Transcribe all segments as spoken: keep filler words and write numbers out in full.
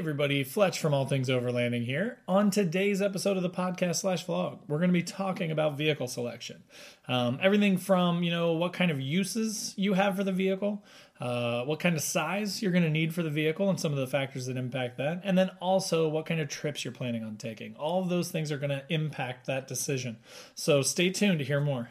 everybody, Fletch from All Things Overlanding here. On today's episode of the podcast slash vlog, we're going to be talking about vehicle selection. Um, everything from, you know, what kind of uses you have for the vehicle, uh, what kind of size you're going to need for the vehicle and some of the factors that impact that, and then also what kind of trips you're planning on taking. All of those things are going to impact that decision. So stay tuned to hear more.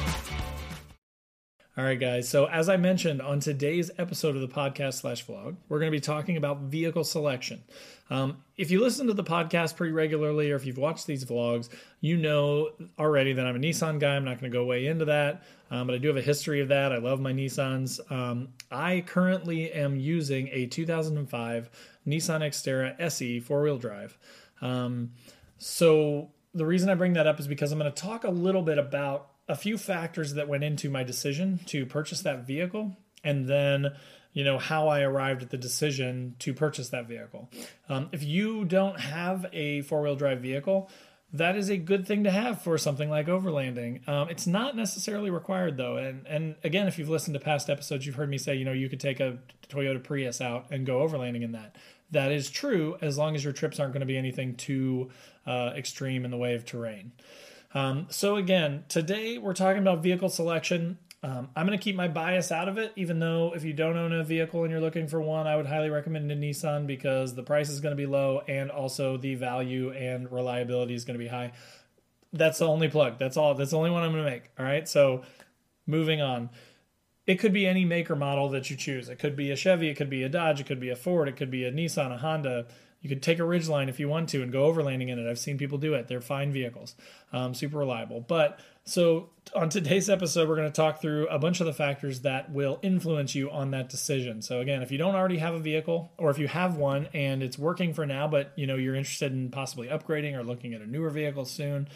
All right, guys. So as I mentioned, on today's episode of the podcast slash vlog, we're going to be talking about vehicle selection. Um, if you listen to the podcast pretty regularly, or if you've watched these vlogs, you know already that I'm a Nissan guy. I'm not going to go way into that, um, but I do have a history of that. I love my Nissans. Um, I currently am using a two thousand five Nissan Xterra S E four-wheel drive. Um, so the reason I bring that up is because I'm going to talk a little bit about a few factors that went into my decision to purchase that vehicle, and then, you know, how I arrived at the decision to purchase that vehicle. Um, if you don't have a four-wheel drive vehicle, that is a good thing to have for something like overlanding. Um, it's not necessarily required, though. And and again, if you've listened to past episodes, you've heard me say, you know, you could take a Toyota Prius out and go overlanding in that. That is true, as long as your trips aren't going to be anything too uh, extreme in the way of terrain. Um, so again, today we're talking about vehicle selection. Um, I'm going to keep my bias out of it, even though if you don't own a vehicle and you're looking for one, I would highly recommend a Nissan because the price is going to be low and also the value and reliability is going to be high. That's the only plug. That's all. That's the only one I'm going to make. All right. So moving on. It could be any make or model that you choose. It could be a Chevy. It could be a Dodge. It could be a Ford. It could be a Nissan, a Honda. You could take a Ridgeline if you want to and go overlanding in it. I've seen people do it. They're fine vehicles, um, super reliable. But so on today's episode, we're going to talk through a bunch of the factors that will influence you on that decision. So again, if you don't already have a vehicle, or if you have one and it's working for now, but you know, you're interested in possibly upgrading or looking at a newer vehicle soon,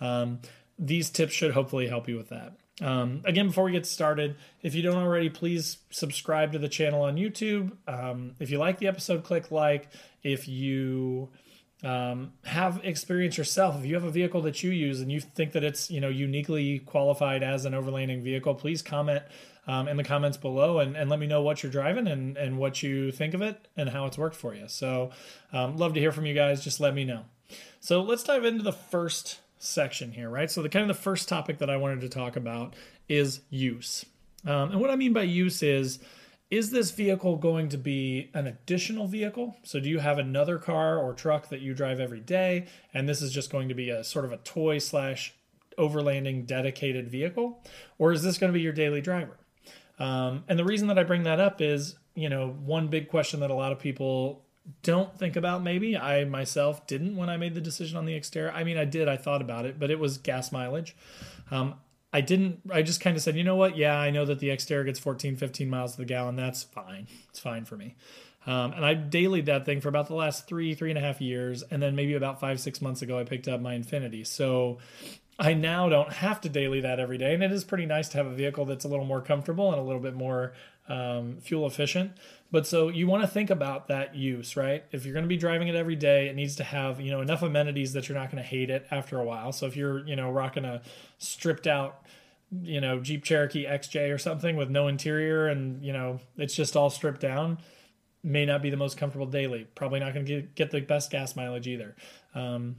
um, these tips should hopefully help you with that. Um, again, before we get started, if you don't already, please subscribe to the channel on YouTube. Um, if you like the episode, click like. If you um, have experience yourself, if you have a vehicle that you use and you think that it's, you know, uniquely qualified as an overlanding vehicle, please comment um, in the comments below and, and let me know what you're driving and, and what you think of it and how it's worked for you. So um, love to hear from you guys. Just let me know. So let's dive into the first section here, right? So the kind of the first topic that I wanted to talk about is use. Um, and what I mean by use is, is this vehicle going to be an additional vehicle? So do you have another car or truck that you drive every day, and this is just going to be a sort of a toy slash overlanding dedicated vehicle? Or is this going to be your daily driver? Um, and the reason that I bring that up is, you know, one big question that a lot of people don't think about, maybe. I myself didn't when I made the decision on the Xterra. I mean, I did. I thought about it, but it was gas mileage. Um, I didn't, I just kind of said, you know what? Yeah, I know that the Xterra gets fourteen, fifteen miles to the gallon. That's fine. It's fine for me. Um, and I dailied that thing for about the last three, three and a half years. And then maybe about five, six months ago, I picked up my Infiniti. So I now don't have to daily that every day. And it is pretty nice to have a vehicle that's a little more comfortable and a little bit more um, fuel efficient. But so you want to think about that use, right? If you're going to be driving it every day, it needs to have, you know, enough amenities that you're not going to hate it after a while. So if you're, you know, rocking a stripped out, you know, Jeep Cherokee X J or something with no interior and, you know, it's just all stripped down, may not be the most comfortable daily. Probably not going to get, get the best gas mileage either. Um,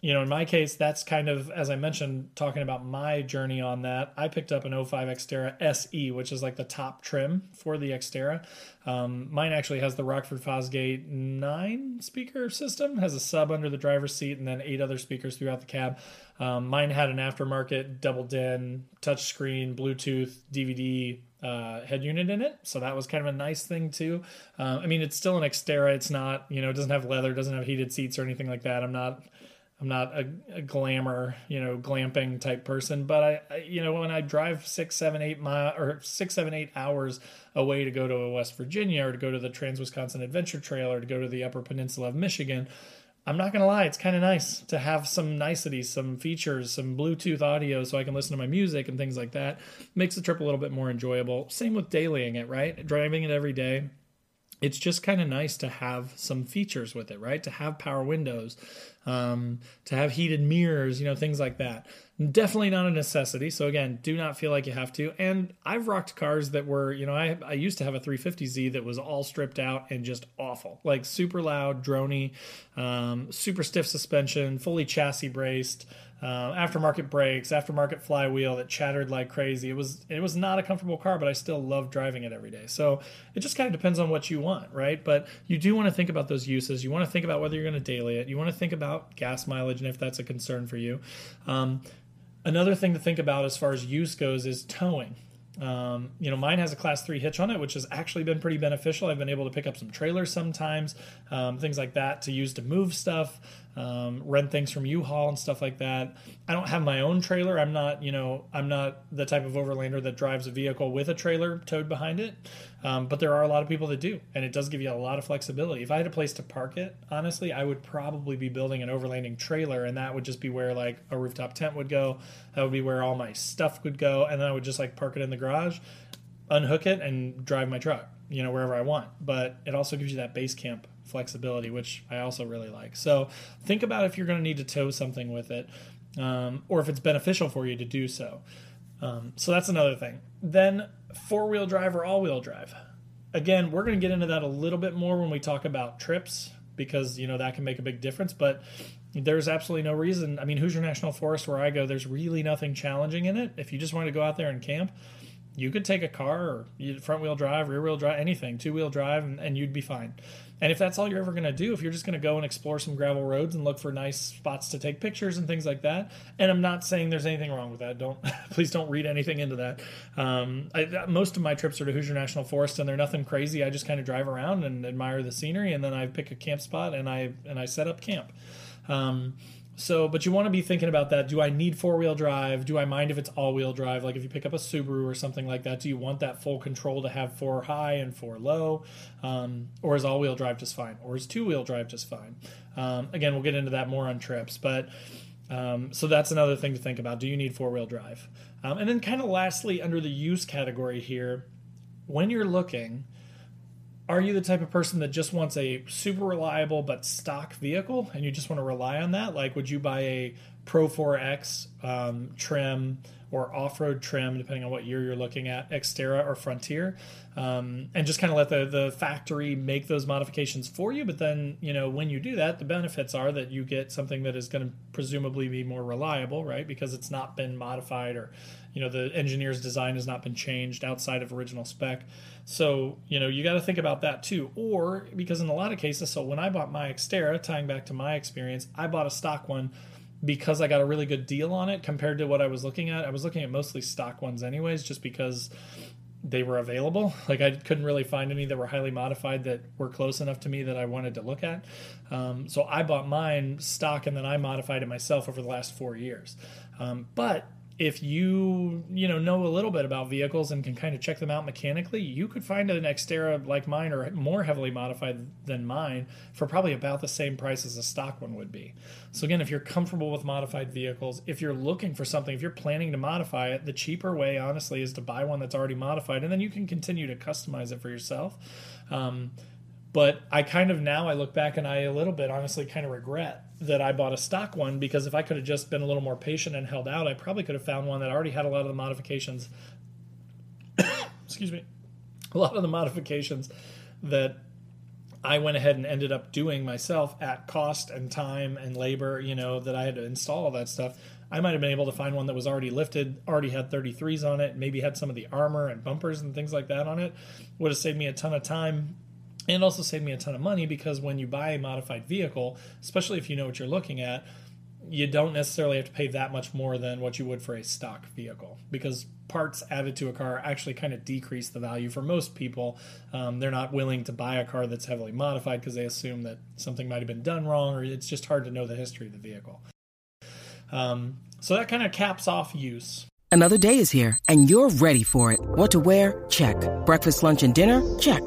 you know, in my case, that's kind of, as I mentioned, talking about my journey on that. I picked up an oh five Xterra S E, which is like the top trim for the Xterra. Um, mine actually has the Rockford Fosgate nine speaker system, has a sub under the driver's seat, and then eight other speakers throughout the cab. Um, mine had an aftermarket double din, touchscreen, Bluetooth, D V D, uh, head unit in it. So that was kind of a nice thing too. Um, I mean, it's still an Xterra. It's not, you know, it doesn't have leather, doesn't have heated seats or anything like that. I'm not, I'm not a, a glamour, you know, glamping type person, but I, I, you know, when I drive six, seven, eight mile or six, seven, eight hours away to go to West Virginia or to go to the Trans-Wisconsin Adventure Trail or to go to the Upper Peninsula of Michigan, I'm not going to lie, it's kind of nice to have some niceties, some features, some Bluetooth audio so I can listen to my music and things like that. Makes the trip a little bit more enjoyable. Same with dailying it, right? Driving it every day. It's just kind of nice to have some features with it, right? To have power windows, um, to have heated mirrors, you know, things like that. Definitely not a necessity. So again, do not feel like you have to. And I've rocked cars that were, you know, I, I used to have a three fifty Z that was all stripped out and just awful, like super loud, droney, um, super stiff suspension, fully chassis braced, uh, aftermarket brakes, aftermarket flywheel that chattered like crazy. It was, it was not a comfortable car, but I still love driving it every day. So it just kind of depends on what you want, right? But you do want to think about those uses. You want to think about whether you're going to daily it. You want to think about gas mileage and if that's a concern for you. Um, Another thing to think about as far as use goes is towing. Um, you know, mine has a class three hitch on it, which has actually been pretty beneficial. I've been able to pick up some trailers sometimes, um, things like that to use to move stuff, um, rent things from U-Haul and stuff like that. I don't have my own trailer. I'm not, you know, I'm not the type of overlander that drives a vehicle with a trailer towed behind it. Um, but there are a lot of people that do, and it does give you a lot of flexibility. If I had a place to park it, honestly, I would probably be building an overlanding trailer, and that would just be where like a rooftop tent would go. That would be where all my stuff would go. And then I would just like park it in the garage, unhook it, and drive my truck, you know, wherever I want. But it also gives you that base camp flexibility, which I also really like. So think about if you're going to need to tow something with it, um, or if it's beneficial for you to do so. Um, so that's another thing. Then four-wheel drive or all-wheel drive. Again, we're going to get into that a little bit more when we talk about trips because, you know, that can make a big difference. But there's absolutely no reason. I mean, Hoosier National Forest, where I go, there's really nothing challenging in it. If you just wanted to go out there and camp, you could take a car or front-wheel drive, rear-wheel drive, anything, two-wheel drive, and, and you'd be fine. And if that's all you're ever going to do, if you're just going to go and explore some gravel roads and look for nice spots to take pictures and things like that, and I'm not saying there's anything wrong with that. Don't please don't read anything into that. Um, I, most of my trips are to Hoosier National Forest, and they're nothing crazy. I just kind of drive around and admire the scenery, and then I pick a camp spot and I and I set up camp. Um, So, but you want to be thinking about that. Do I need four-wheel drive? Do I mind if it's all-wheel drive? Like if you pick up a Subaru or something like that, do you want that full control to have four high and four low? Um, or is all-wheel drive just fine? Or is two-wheel drive just fine? Um, again, we'll get into that more on trips. But um, so that's another thing to think about. Do you need four-wheel drive? Um, and then kind of lastly, under the use category here, when you're looking, are you the type of person that just wants a super reliable but stock vehicle and you just want to rely on that? Like, would you buy a Pro four X um, trim or off-road trim, depending on what year you're looking at, Xterra or Frontier, um, and just kind of let the, the factory make those modifications for you? But then, you know, when you do that, the benefits are that you get something that is going to presumably be more reliable, right? Because it's not been modified or, you know, the engineer's design has not been changed outside of original spec. So, you know, you got to think about that too. Or because in a lot of cases, so when I bought my Xterra, tying back to my experience, I bought a stock one because I got a really good deal on it compared to what I was looking at. I was looking at mostly stock ones anyways, just because they were available. Like I couldn't really find any that were highly modified that were close enough to me that I wanted to look at. Um, so I bought mine stock and then I modified it myself over the last four years. Um, but if you, you know, know a little bit about vehicles and can kind of check them out mechanically, you could find an Xterra like mine or more heavily modified than mine for probably about the same price as a stock one would be. So again, if you're comfortable with modified vehicles, if you're looking for something, if you're planning to modify it, the cheaper way, honestly, is to buy one that's already modified, and then you can continue to customize it for yourself. Um, but I kind of now I look back and I a little bit honestly kind of regret that I bought a stock one, because if I could have just been a little more patient and held out, I probably could have found one that already had a lot of the modifications, excuse me, a lot of the modifications that I went ahead and ended up doing myself at cost and time and labor, you know, that I had to install all that stuff. I might have been able to find one that was already lifted, already had thirty-threes on it, maybe had some of the armor and bumpers and things like that on it. Would have saved me a ton of time. And also saved me a ton of money, because when you buy a modified vehicle, especially if you know what you're looking at, you don't necessarily have to pay that much more than what you would for a stock vehicle, because parts added to a car actually kind of decrease the value for most people. Um, they're not willing to buy a car that's heavily modified because they assume that something might have been done wrong, or it's just hard to know the history of the vehicle. Um, so that kind of caps off use. Another day is here, and you're ready for it. What to wear? Check. Breakfast, lunch, and dinner? Check.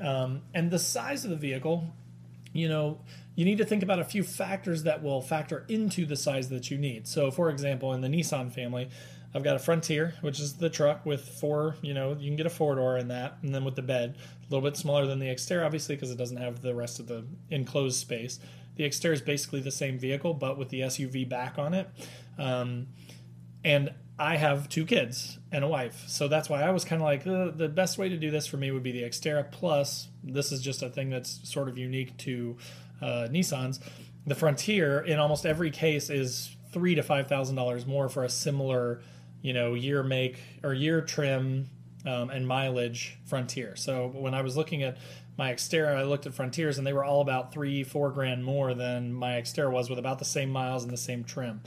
Um, and the size of the vehicle, you know, you need to think about a few factors that will factor into the size that you need. So, for example, in the Nissan family, I've got a Frontier, which is the truck with four, you know, you can get a four-door in that, and then with the bed, a little bit smaller than the Xterra, obviously, because it doesn't have the rest of the enclosed space. The Xterra is basically the same vehicle, but with the S U V back on it. Um, and I have two kids and a wife, so that's why I was kind of like, uh, the best way to do this for me would be the Xterra, plus this is just a thing that's sort of unique to Uh, Nissans. The Frontier in almost every case is three to five thousand dollars more for a similar, you know, year make or year trim um, and mileage Frontier. So when I was looking at my Xterra, I looked at Frontiers, and they were all about three, four grand more than my Xterra was, with about the same miles and the same trim.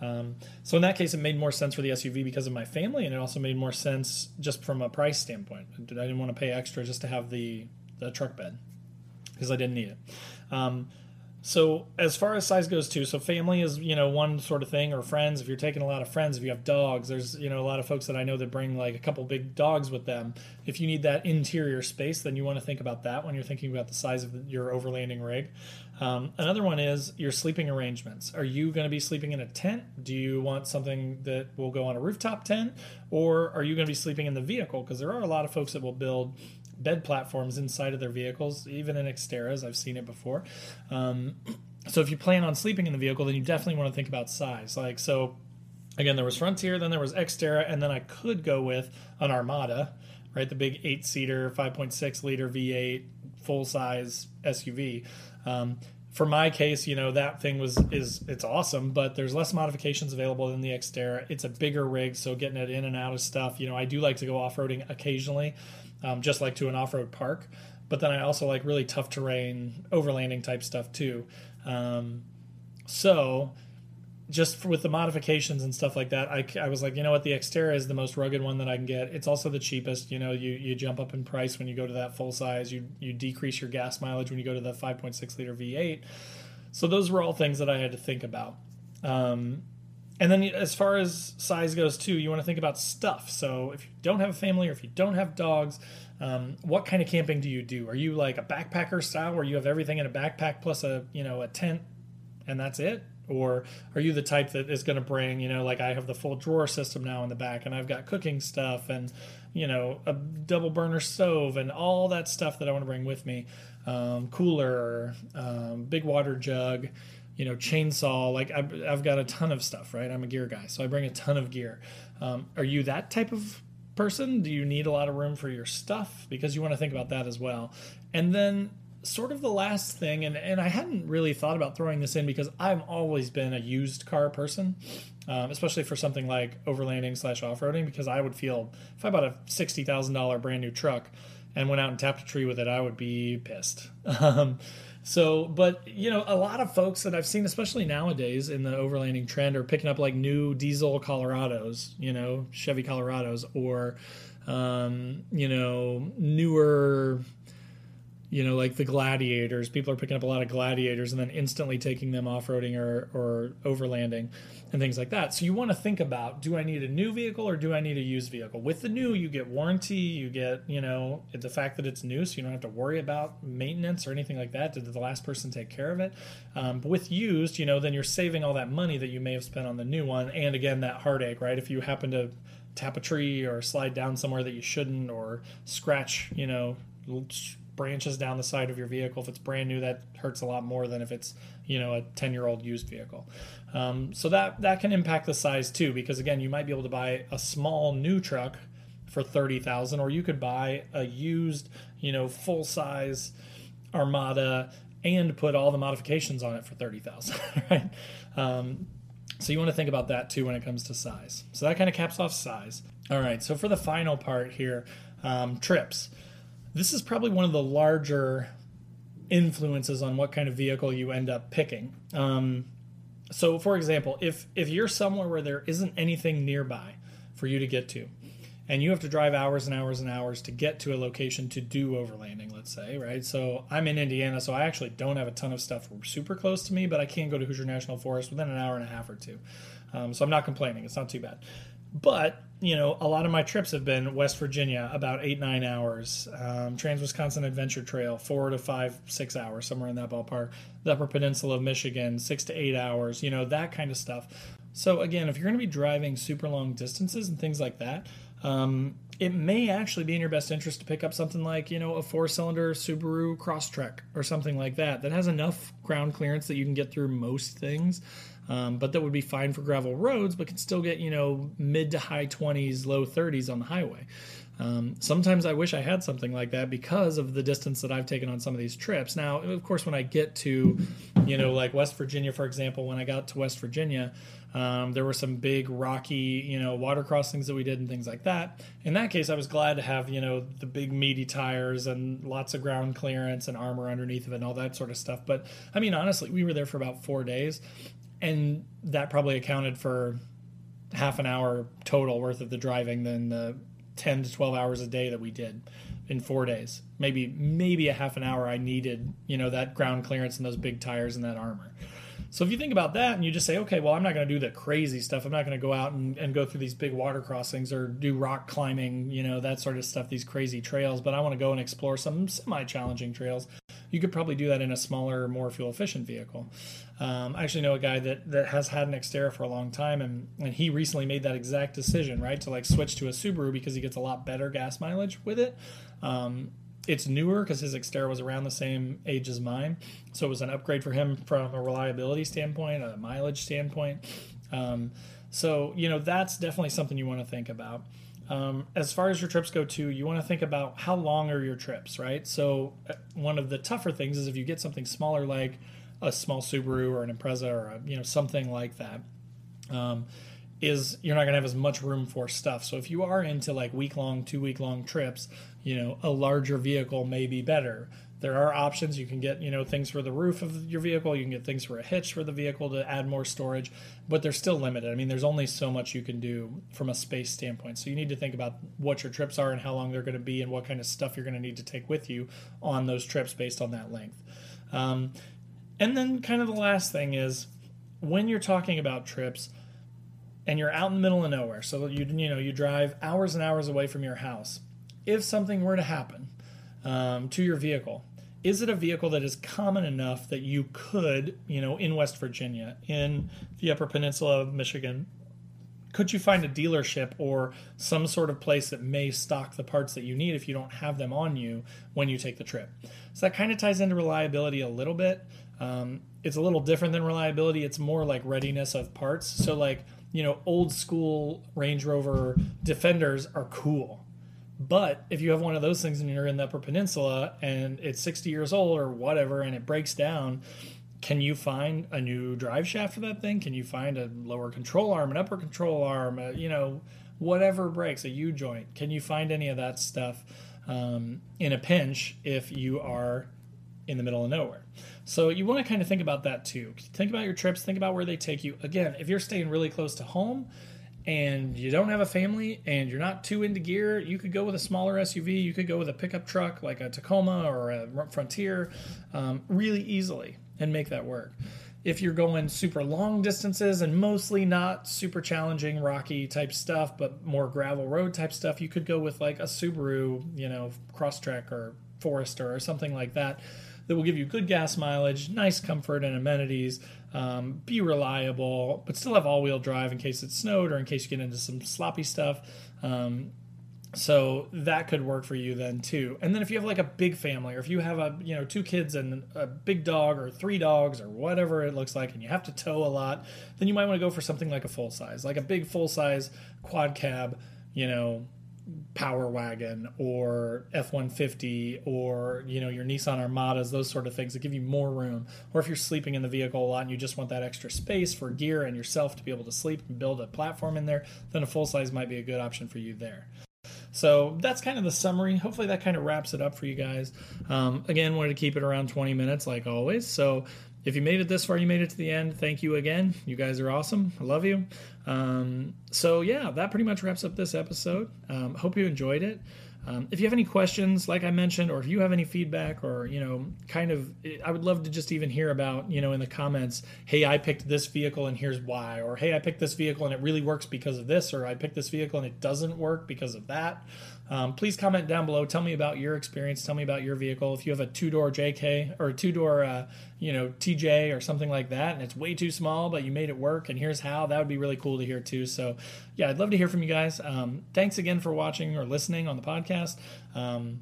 Um, so in that case, it made more sense for the S U V because of my family, and it also made more sense just from a price standpoint. I didn't want to pay extra just to have the the truck bed, because I didn't need it. Um, so as far as size goes too, so family is, you know, one sort of thing, or friends, if you're taking a lot of friends, if you have dogs, there's, you know, a lot of folks that I know that bring like a couple big dogs with them. If you need that interior space, then you want to think about that when you're thinking about the size of your overlanding rig. Um, another one is your sleeping arrangements. Are you going to be sleeping in a tent? Do you want something that will go on a rooftop tent, or are you going to be sleeping in the vehicle? Because there are a lot of folks that will build bed platforms inside of their vehicles, even in Xterras. I've seen it before. Um, so if you plan on sleeping in the vehicle, then you definitely want to think about size. Like, so again, there was Frontier, then there was Xterra, and then I could go with an Armada, right? The big eight seater, five point six liter V eight full size S U V. Um, for my case, you know, that thing was, is it's awesome, but there's less modifications available than the Xterra. It's a bigger rig, so getting it in and out of stuff, you know, I do like to go off-roading occasionally, um, just like to an off-road park, but then I also like really tough terrain, overlanding type stuff too. Um, so just for, with the modifications and stuff like that, I, I was like, you know what, the Xterra is the most rugged one that I can get. It's also the cheapest. You know, you, you jump up in price when you go to that full size. You you decrease your gas mileage when you go to the five point six liter V eight. So those were all things that I had to think about. Um, and then as far as size goes too, you want to think about stuff. So if you don't have a family, or if you don't have dogs, um, what kind of camping do you do? Are you like a backpacker style where you have everything in a backpack plus a, you know, a tent and that's it? Or are you the type that is going to bring, you know, like I have the full drawer system now in the back, and I've got cooking stuff and, you know, a double burner stove and all that stuff that I want to bring with me. Um, cooler, um, big water jug, you know, chainsaw. Like I've, I've got a ton of stuff, right? I'm a gear guy, so I bring a ton of gear. Um, are you that type of person? Do you need a lot of room for your stuff? Because you want to think about that as well. And then sort of the last thing, and, and I hadn't really thought about throwing this in because I've always been a used car person, um, especially for something like overlanding slash off-roading, because I would feel if I bought a sixty thousand dollars brand new truck and went out and tapped a tree with it, I would be pissed. Um, so, but, you know, a lot of folks that I've seen, especially nowadays in the overlanding trend, are picking up like new diesel Colorados, you know, Chevy Colorados, or, um, you know, newer... You know, like the Gladiators. People are picking up a lot of Gladiators and then instantly taking them off-roading or, or overlanding and things like that. So you want to think about, do I need a new vehicle or do I need a used vehicle? With the new, you get warranty, you get, you know, the fact that it's new, so you don't have to worry about maintenance or anything like that. Did the last person take care of it? Um, but with used, you know, then you're saving all that money that you may have spent on the new one. And again, that heartache, right? If you happen to tap a tree or slide down somewhere that you shouldn't, or scratch, you know, branches down the side of your vehicle, if it's brand new, that hurts a lot more than if it's you know, a ten-year-old used vehicle. Um, so that, that can impact the size too, because again, you might be able to buy a small new truck for thirty thousand dollars, or you could buy a used, you know, full-size Armada and put all the modifications on it for thirty thousand dollars, right? Um, so you want to think about that too when it comes to size. So that kind of caps off size. All right, so for the final part here, um, trips. This is probably one of the larger influences on what kind of vehicle you end up picking. Um, so for example, if if you're somewhere where there isn't anything nearby for you to get to, and you have to drive hours and hours and hours to get to a location to do overlanding, let's say, right? So I'm in Indiana, so I actually don't have a ton of stuff super close to me, but I can go to Hoosier National Forest within an hour and a half or two. Um, so I'm not complaining. It's not too bad. But, you know, a lot of my trips have been West Virginia, about eight, nine hours, um, Trans-Wisconsin Adventure Trail, four to five, six hours, somewhere in that ballpark, the Upper Peninsula of Michigan, six to eight hours, you know, that kind of stuff. So, again, if you're going to be driving super long distances and things like that, um, it may actually be in your best interest to pick up something like, you know, a four-cylinder Subaru Crosstrek or something like that that has enough ground clearance that you can get through most things. Um, but that would be fine for gravel roads, but can still get, you know, mid to high twenties, low thirties on the highway. Um, sometimes I wish I had something like that because of the distance that I've taken on some of these trips. Now, of course, when I get to, you know, like West Virginia, for example, when I got to West Virginia, um, there were some big rocky, you know, water crossings that we did and things like that. In that case, I was glad to have, you know, the big meaty tires and lots of ground clearance and armor underneath of it and all that sort of stuff. But I mean, honestly, we were there for about four days. And that probably accounted for half an hour total worth of the driving than the ten to twelve hours a day that we did in four days. Maybe maybe a half an hour I needed, you know, that ground clearance and those big tires and that armor. So if you think about that and you just say, okay, well, I'm not going to do the crazy stuff. I'm not going to go out and, and go through these big water crossings or do rock climbing, you know, that sort of stuff, these crazy trails, but I want to go and explore some semi-challenging trails. You could probably do that in a smaller, more fuel-efficient vehicle. Um, I actually know a guy that, that has had an Xterra for a long time, and, and he recently made that exact decision, right, to like switch to a Subaru because he gets a lot better gas mileage with it. Um, it's newer because his Xterra was around the same age as mine, so it was an upgrade for him from a reliability standpoint, a mileage standpoint. Um, so, you know, that's definitely something you want to think about. Um, as far as your trips go too, you want to think about how long are your trips, right? So one of the tougher things is if you get something smaller like a small Subaru or an Impreza or a, you know, something like that, um, is you're not going to have as much room for stuff. So if you are into like week-long, two-week-long trips, you know, a larger vehicle may be better. There are options. You can get, you know, things for the roof of your vehicle. You can get things for a hitch for the vehicle to add more storage, but they're still limited. I mean, there's only so much you can do from a space standpoint. So you need to think about what your trips are and how long they're going to be and what kind of stuff you're going to need to take with you on those trips based on that length. Um, and then kind of the last thing is when you're talking about trips and you're out in the middle of nowhere, so you, you know, you drive hours and hours away from your house. If something were to happen um, to your vehicle, is it a vehicle that is common enough that you could, you know, in West Virginia, in the Upper Peninsula of Michigan, could you find a dealership or some sort of place that may stock the parts that you need if you don't have them on you when you take the trip? So that kind of ties into reliability a little bit. Um, it's a little different than reliability. It's more like readiness of parts. So like, you know, old school Range Rover Defenders are cool. But if you have one of those things and you're in the Upper Peninsula and it's sixty years old or whatever and it breaks down, can you find a new drive shaft for that thing? Can you find a lower control arm, an upper control arm, a, you know, whatever breaks, a U-joint? Can you find any of that stuff um, in a pinch if you are in the middle of nowhere? So you want to kind of think about that too. Think about your trips. Think about where they take you. Again, if you're staying really close to home, and you don't have a family and you're not too into gear, you could go with a smaller S U V. You could go with a pickup truck like a Tacoma or a Frontier um, really easily and make that work. If you're going super long distances and mostly not super challenging, rocky type stuff, but more gravel road type stuff, you could go with like a Subaru, you know, Crosstrek or Forester or something like that that will give you good gas mileage, nice comfort and amenities, um, be reliable, but still have all-wheel drive in case it snowed or in case you get into some sloppy stuff. Um, So that could work for you then too. And then if you have like a big family, or if you have a, you know, two kids and a big dog or three dogs or whatever it looks like, and you have to tow a lot, then you might want to go for something like a full size, like a big full size quad cab, you know, Power Wagon or F one fifty or, you know, your Nissan Armadas, those sort of things that give you more room. Or if you're sleeping in the vehicle a lot and you just want that extra space for gear and yourself to be able to sleep and build a platform in there, then a full size might be a good option for you there. So that's kind of the summary. Hopefully that kind of wraps it up for you guys. Um, again, wanted to keep it around twenty minutes like always. So if you made it this far, you made it to the end. Thank you again. You guys are awesome. I love you. Um, so yeah, that pretty much wraps up this episode. Um, hope you enjoyed it. Um, if you have any questions, like I mentioned, or if you have any feedback or, you know, kind of, I would love to just even hear about, you know, in the comments, hey, I picked this vehicle and here's why, or hey, I picked this vehicle and it really works because of this, or I picked this vehicle and it doesn't work because of that. Um, please comment down below. Tell me about your experience. Tell me about your vehicle. If you have a two-door J K or a two-door, uh, you know, T J or something like that, and it's way too small, but you made it work, and here's how, that would be really cool to hear too. So yeah, I'd love to hear from you guys. Um, thanks again for watching or listening on the podcast. Um,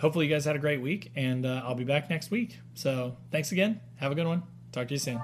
hopefully you guys had a great week, and uh, I'll be back next week. So thanks again. Have a good one. Talk to you soon.